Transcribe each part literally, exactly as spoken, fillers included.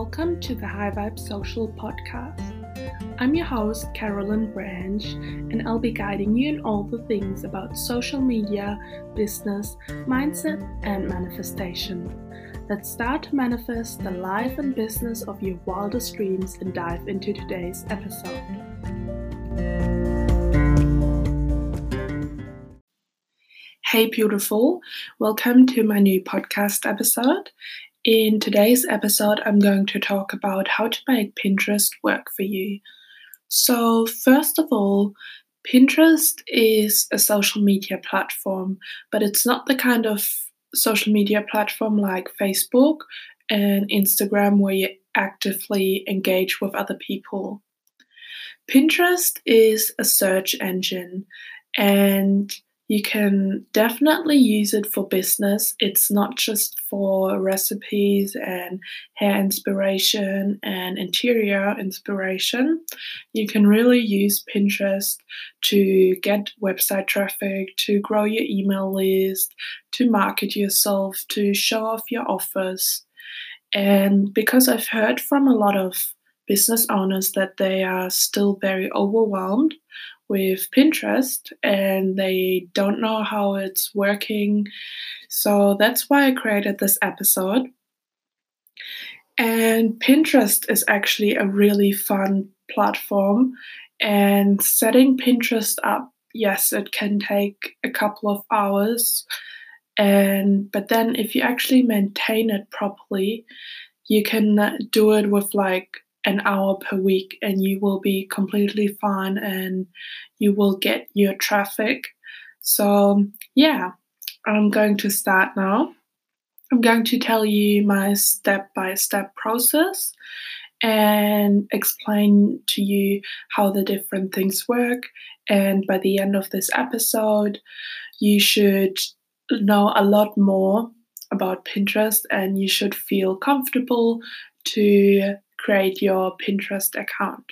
welcome to the High Vibe Social Podcast. I'm your host, Carolyn Branch, and I'll be guiding you in all the things about social media, business, mindset, and manifestation. Let's start to manifest the life and business of your wildest dreams and dive into today's episode. Hey beautiful, welcome to my new podcast episode. In today's episode, I'm going to talk about how to make Pinterest work for you. So first of all, Pinterest is a social media platform, but it's not the kind of social media platform like Facebook and Instagram where you actively engage with other people. Pinterest is a search engine, and you can definitely use it for business. It's not just for recipes and hair inspiration and interior inspiration. You can really use Pinterest to get website traffic, to grow your email list, to market yourself, to show off your offers. And because I've heard from a lot of business owners that they are still very overwhelmed with Pinterest and they don't know how it's working. So that's why I created this episode. And Pinterest is actually a really fun platform, and setting Pinterest up, yes, it can take a couple of hours. And but then if you actually maintain it properly, you can do it with like an hour per week and you will be completely fine and you will get your traffic. So yeah, I'm going to start now. I'm going to tell you my step-by-step process and explain to you how the different things work. And by the end of this episode, you should know a lot more about Pinterest and you should feel comfortable to create your Pinterest account.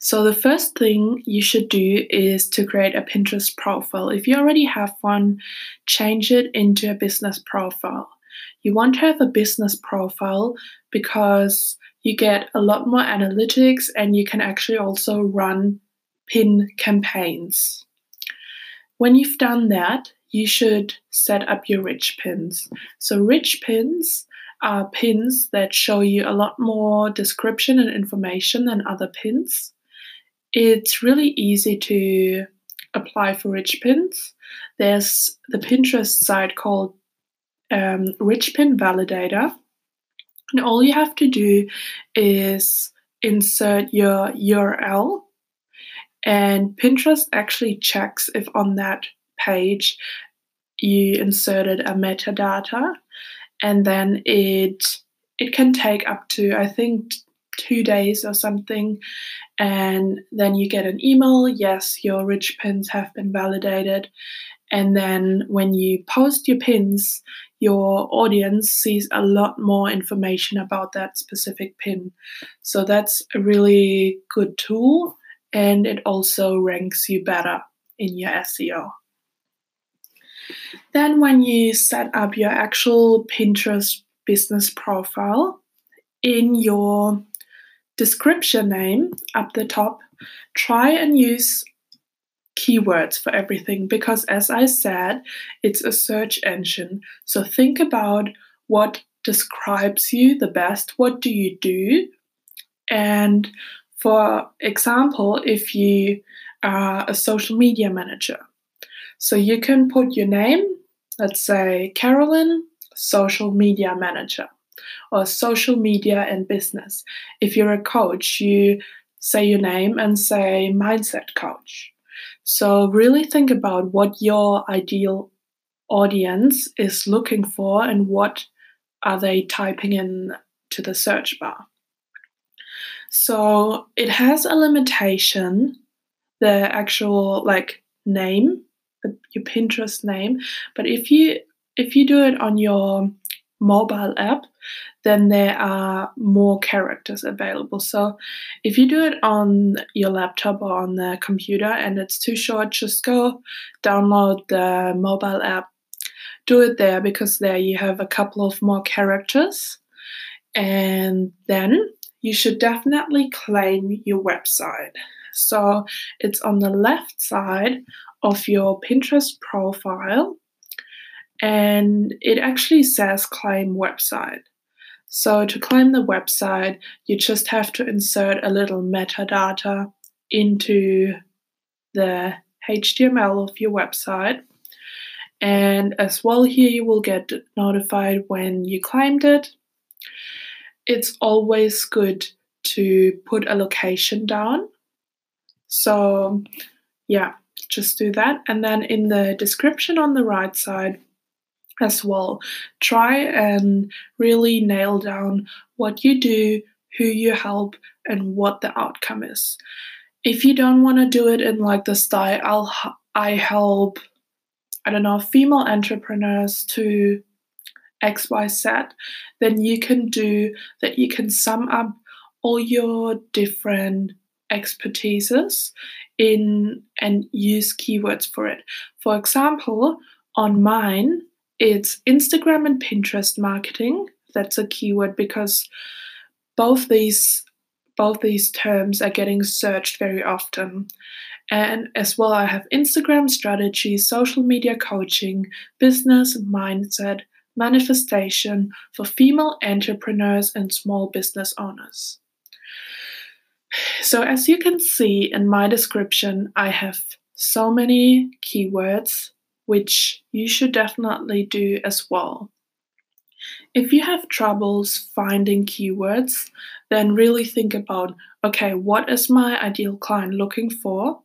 So the first thing you should do is to create a Pinterest profile. If you already have one, change it into a business profile. You want to have a business profile because you get a lot more analytics and you can actually also run pin campaigns. When you've done that, you should set up your rich pins. So rich pins are pins that show you a lot more description and information than other pins. It's really easy to apply for rich pins. There's the Pinterest site called um, Rich Pin Validator, and all you have to do is insert your U R L, and Pinterest actually checks if on that page you inserted a metadata. And then it it can take up to, I think, two days or something. And then you get an email. Yes, your rich pins have been validated. And then when you post your pins, your audience sees a lot more information about that specific pin. So that's a really good tool. And it also ranks you better in your S E O. Then when you set up your actual Pinterest business profile, in your description name up the top, try and use keywords for everything because, as I said, it's a search engine. So think about what describes you the best, what do you do? And for example, if you are a social media manager, so you can put your name, let's say Carolyn, social media manager, or social media and business. If you're a coach, you say your name and say mindset coach. So really think about what your ideal audience is looking for and what are they typing in to the search bar. So it has a limitation, the actual like name, your Pinterest name, but if you if you do it on your mobile app, then there are more characters available. So if you do it on your laptop or on the computer and it's too short, just go download the mobile app, do it there because there you have a couple of more characters. And then you should definitely claim your website. So it's on the left side of your Pinterest profile, and it actually says claim website. So to claim the website, you just have to insert a little metadata into the H T M L of your website. And as well, here you will get notified when you claimed it. It's always good to put a location down. So yeah, just do that. And then in the description on the right side as well, try and really nail down what you do, who you help, and what the outcome is. If you don't want to do it in like the style, I'll, I help, I don't know, female entrepreneurs to X Y Z, then you can do that. You can sum up all your different expertises in and use keywords for it. For example, on mine, it's Instagram and Pinterest marketing. That's a keyword because both these both these terms are getting searched very often. And as well, I have Instagram strategy, social media coaching, business mindset, manifestation for female entrepreneurs and small business owners. So as you can see in my description, I have so many keywords, which you should definitely do as well. If you have troubles finding keywords, then really think about, okay, what is my ideal client looking for?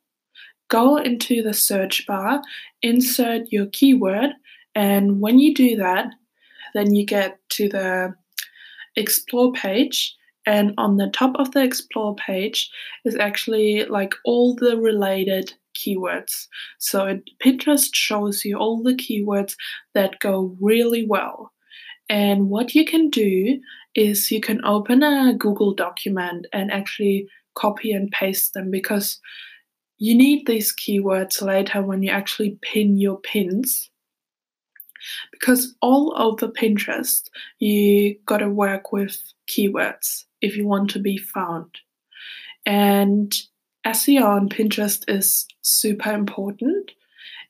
Go into the search bar, insert your keyword, and when you do that, then you get to the explore page. And on the top of the explore page is actually like all the related keywords. So Pinterest shows you all the keywords that go really well. And what you can do is you can open a Google document and actually copy and paste them, because you need these keywords later when you actually pin your pins. Because all over Pinterest, you got to work with keywords if you want to be found. And S E O on Pinterest is super important.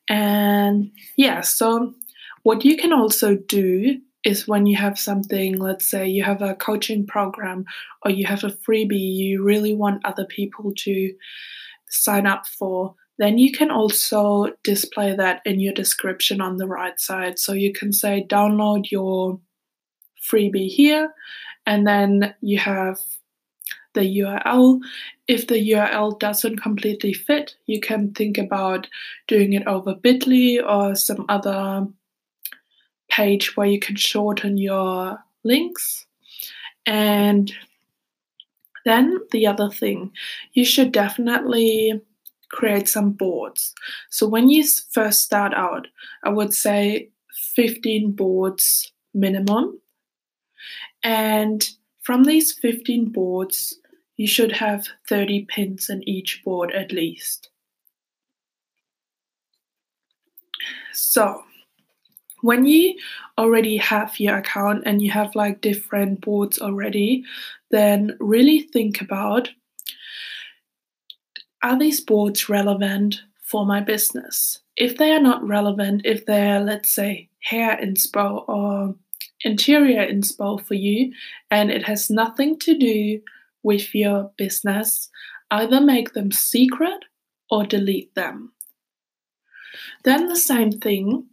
And yeah, so what you can also do is when you have something, let's say you have a coaching program or you have a freebie you really want other people to sign up for, then you can also display that in your description on the right side. So you can say, download your freebie here, and then you have the U R L. If the U R L doesn't completely fit, you can think about doing it over Bitly or some other page where you can shorten your links. And then the other thing, you should definitely create some boards. So when you first start out, I would say fifteen boards minimum. And from these fifteen boards, you should have thirty pins in each board at least. So when you already have your account and you have like different boards already, then really think about, are these boards relevant for my business? If they are not relevant, if they're, let's say, hair inspo or interior inspo for you, and it has nothing to do with your business, either make them secret or delete them. Then the same thing,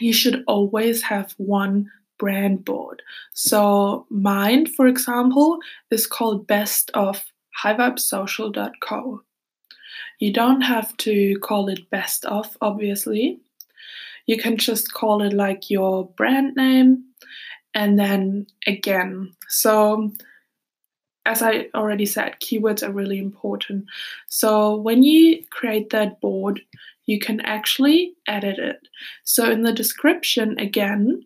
you should always have one brand board. So mine, for example, is called Best of high vibe social dot co. You don't have to call it best of, obviously. You can just call it like your brand name. And then again, so as I already said, keywords are really important. So when you create that board, you can actually edit it. So in the description, again,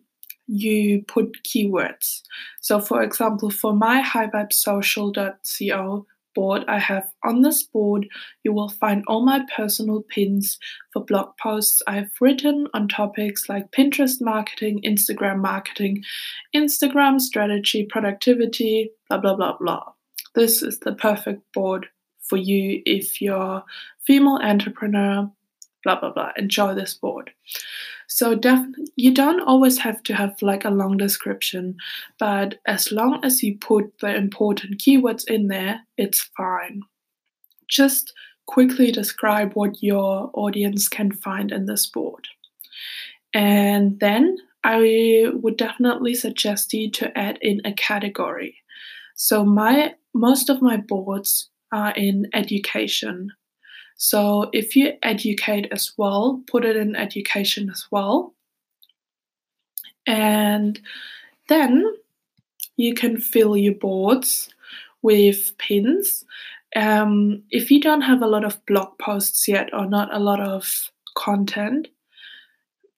you put keywords. So for example, for my high vibe social dot co board I have. On this board, you will find all my personal pins for blog posts I've written on topics like Pinterest marketing, Instagram marketing, Instagram strategy, productivity, blah, blah, blah, blah. This is the perfect board for you if you're a female entrepreneur, blah, blah, blah. Enjoy this board. So definitely, you don't always have to have like a long description, but as long as you put the important keywords in there, it's fine. Just quickly describe what your audience can find in this board. And then I would definitely suggest you to add in a category. So my most of my boards are in education. So if you educate as well, put it in education as well. And then you can fill your boards with pins. Um, if you don't have a lot of blog posts yet or not a lot of content,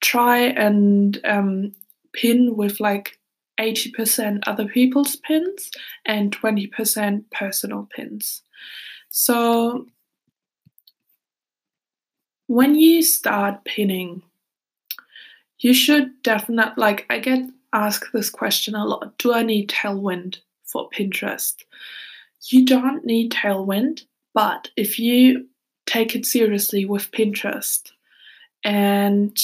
try and um, pin with like eighty percent other people's pins and twenty percent personal pins. So when you start pinning, you should definitely, like I get asked this question a lot, do I need Tailwind for Pinterest? You don't need Tailwind, but if you take it seriously with Pinterest and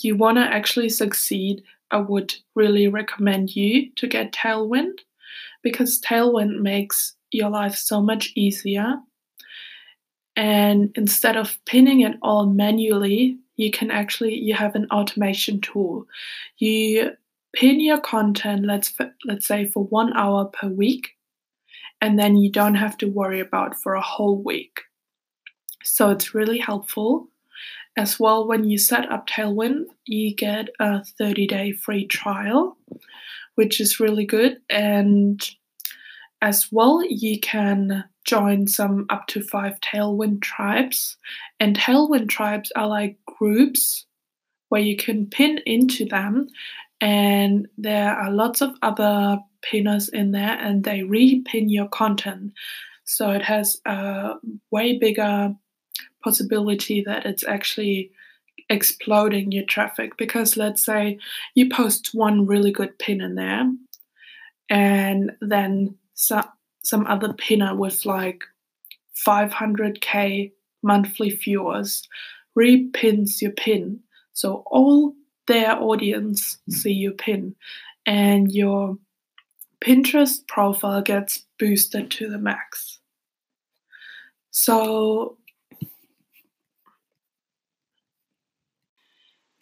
you want to actually succeed, I would really recommend you to get Tailwind, because Tailwind makes your life so much easier. And instead of pinning it all manually, you can actually, you have an automation tool. You pin your content, let's let's say for one hour per week, and then you don't have to worry about for a whole week. So it's really helpful. As well, when you set up Tailwind, you get a thirty-day free trial, which is really good. And as well, you can join some up to five Tailwind tribes. And Tailwind tribes are like groups where you can pin into them. And there are lots of other pinners in there, and they re-pin your content. So it has a way bigger possibility that it's actually exploding your traffic. Because let's say you post one really good pin in there, and then some some other pinner with like five hundred K monthly viewers repins your pin. So all their audience see your pin, and your Pinterest profile gets boosted to the max. So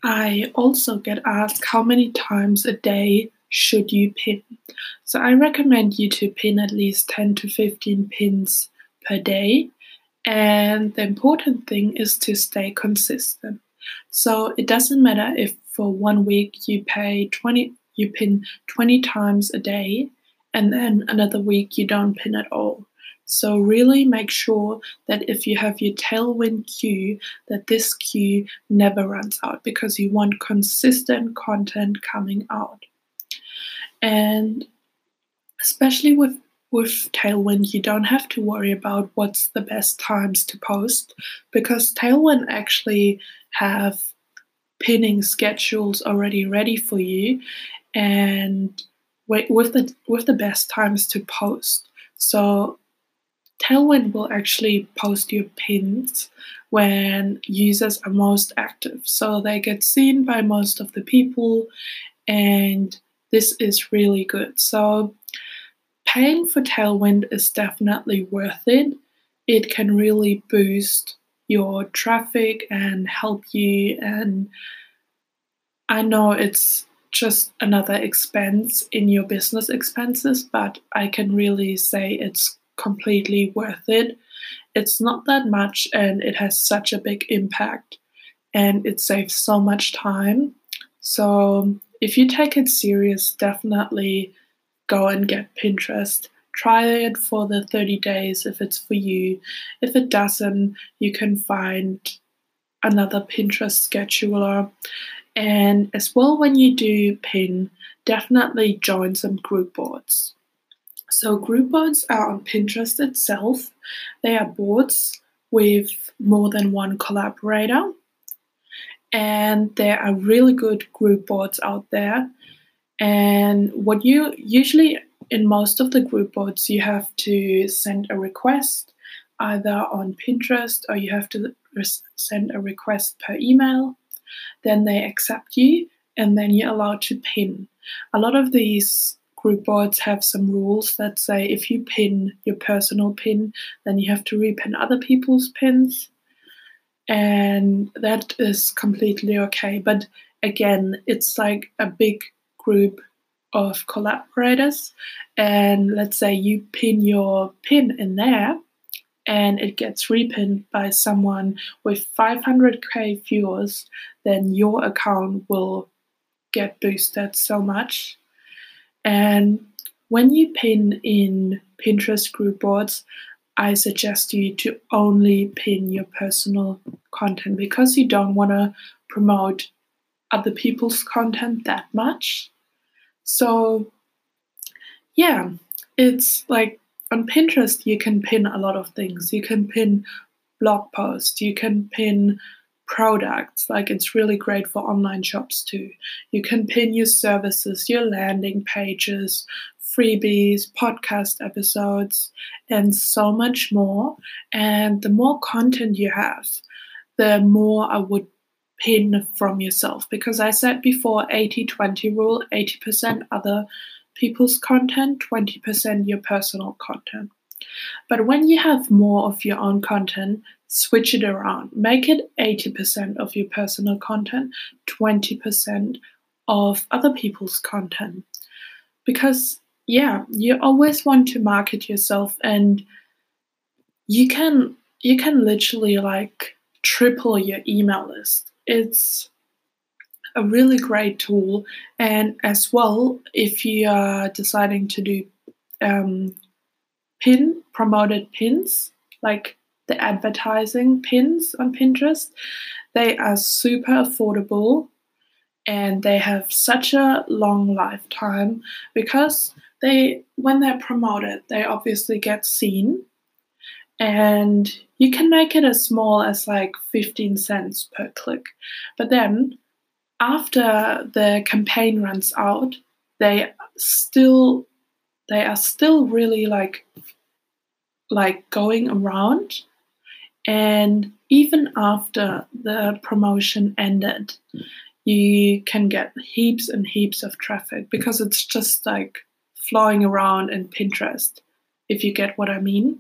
I also get asked how many times a day should you pin. So I recommend you to pin at least ten to fifteen pins per day. And the important thing is to stay consistent. So it doesn't matter if for one week you pay twenty, you pin twenty times a day, and then another week you don't pin at all. So really make sure that if you have your Tailwind queue, that this queue never runs out, because you want consistent content coming out. And especially with, with Tailwind, you don't have to worry about what's the best times to post, because Tailwind actually have pinning schedules already ready for you, and with the, with the best times to post. So Tailwind will actually post your pins when users are most active. So they get seen by most of the people, and this is really good. So paying for Tailwind is definitely worth it. It can really boost your traffic and help you. And I know it's just another expense in your business expenses, but I can really say it's completely worth it. It's not that much, and it has such a big impact, and it saves so much time. So if you take it serious, definitely go and get Pinterest. Try it for the thirty days if it's for you. If it doesn't, you can find another Pinterest scheduler. And as well, when you do pin, definitely join some group boards. So group boards are on Pinterest itself. They are boards with more than one collaborator. And there are really good group boards out there. And what you usually, in most of the group boards, you have to send a request either on Pinterest or you have to send a request per email. Then they accept you and then you're allowed to pin. A lot of these group boards have some rules that say if you pin your personal pin, then you have to repin other people's pins. And that is completely okay. But again, it's like a big group of collaborators. And let's say you pin your pin in there and it gets repinned by someone with five hundred k viewers, then your account will get boosted so much. And when you pin in Pinterest group boards, I suggest you to only pin your personal content because you don't want to promote other people's content that much. So yeah, it's like on Pinterest, you can pin a lot of things. You can pin blog posts, you can pin products, like it's really great for online shops too. You can pin your services, your landing pages, freebies, podcast episodes, and so much more. And the more content you have, the more I would pin from yourself. Because I said before, eighty twenty rule, eighty percent other people's content, twenty percent your personal content. But when you have more of your own content, switch it around. Make it eighty percent of your personal content, twenty percent of other people's content. Because, yeah, you always want to market yourself, and you can you can literally like triple your email list. It's a really great tool. And as well, if you are deciding to do um, pin, promoted pins, like the advertising pins on Pinterest, they are super affordable and they have such a long lifetime because they, when they're promoted, they obviously get seen, and you can make it as small as like fifteen cents per click. But then after the campaign runs out, they still they are still really like like going around, and even after the promotion ended, you can get heaps and heaps of traffic because it's just like flowing around in Pinterest, if you get what I mean.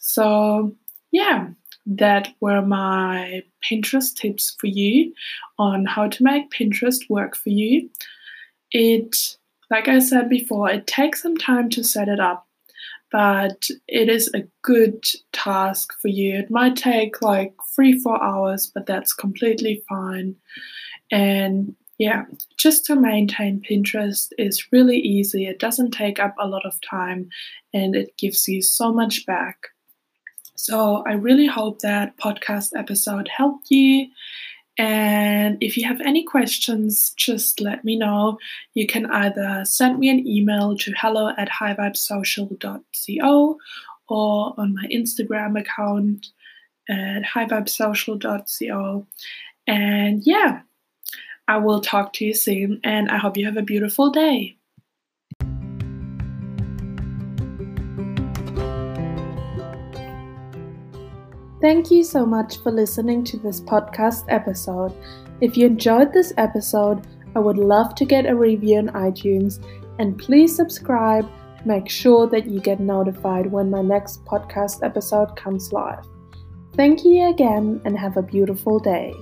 So yeah, that were my Pinterest tips for you on how to make Pinterest work for you. It, like I said before, it takes some time to set it up, but it is a good task for you. It might take like three, four hours, but that's completely fine. And yeah, just to maintain Pinterest is really easy. It doesn't take up a lot of time and it gives you so much back. So I really hope that podcast episode helped you. And if you have any questions, just let me know. You can either send me an email to hello at high vibe social dot co or on my Instagram account at high vibe social dot co. And yeah, I will talk to you soon, and I hope you have a beautiful day. Thank you so much for listening to this podcast episode. If you enjoyed this episode, I would love to get a review on iTunes, and please subscribe to make sure that you get notified when my next podcast episode comes live. Thank you again and have a beautiful day.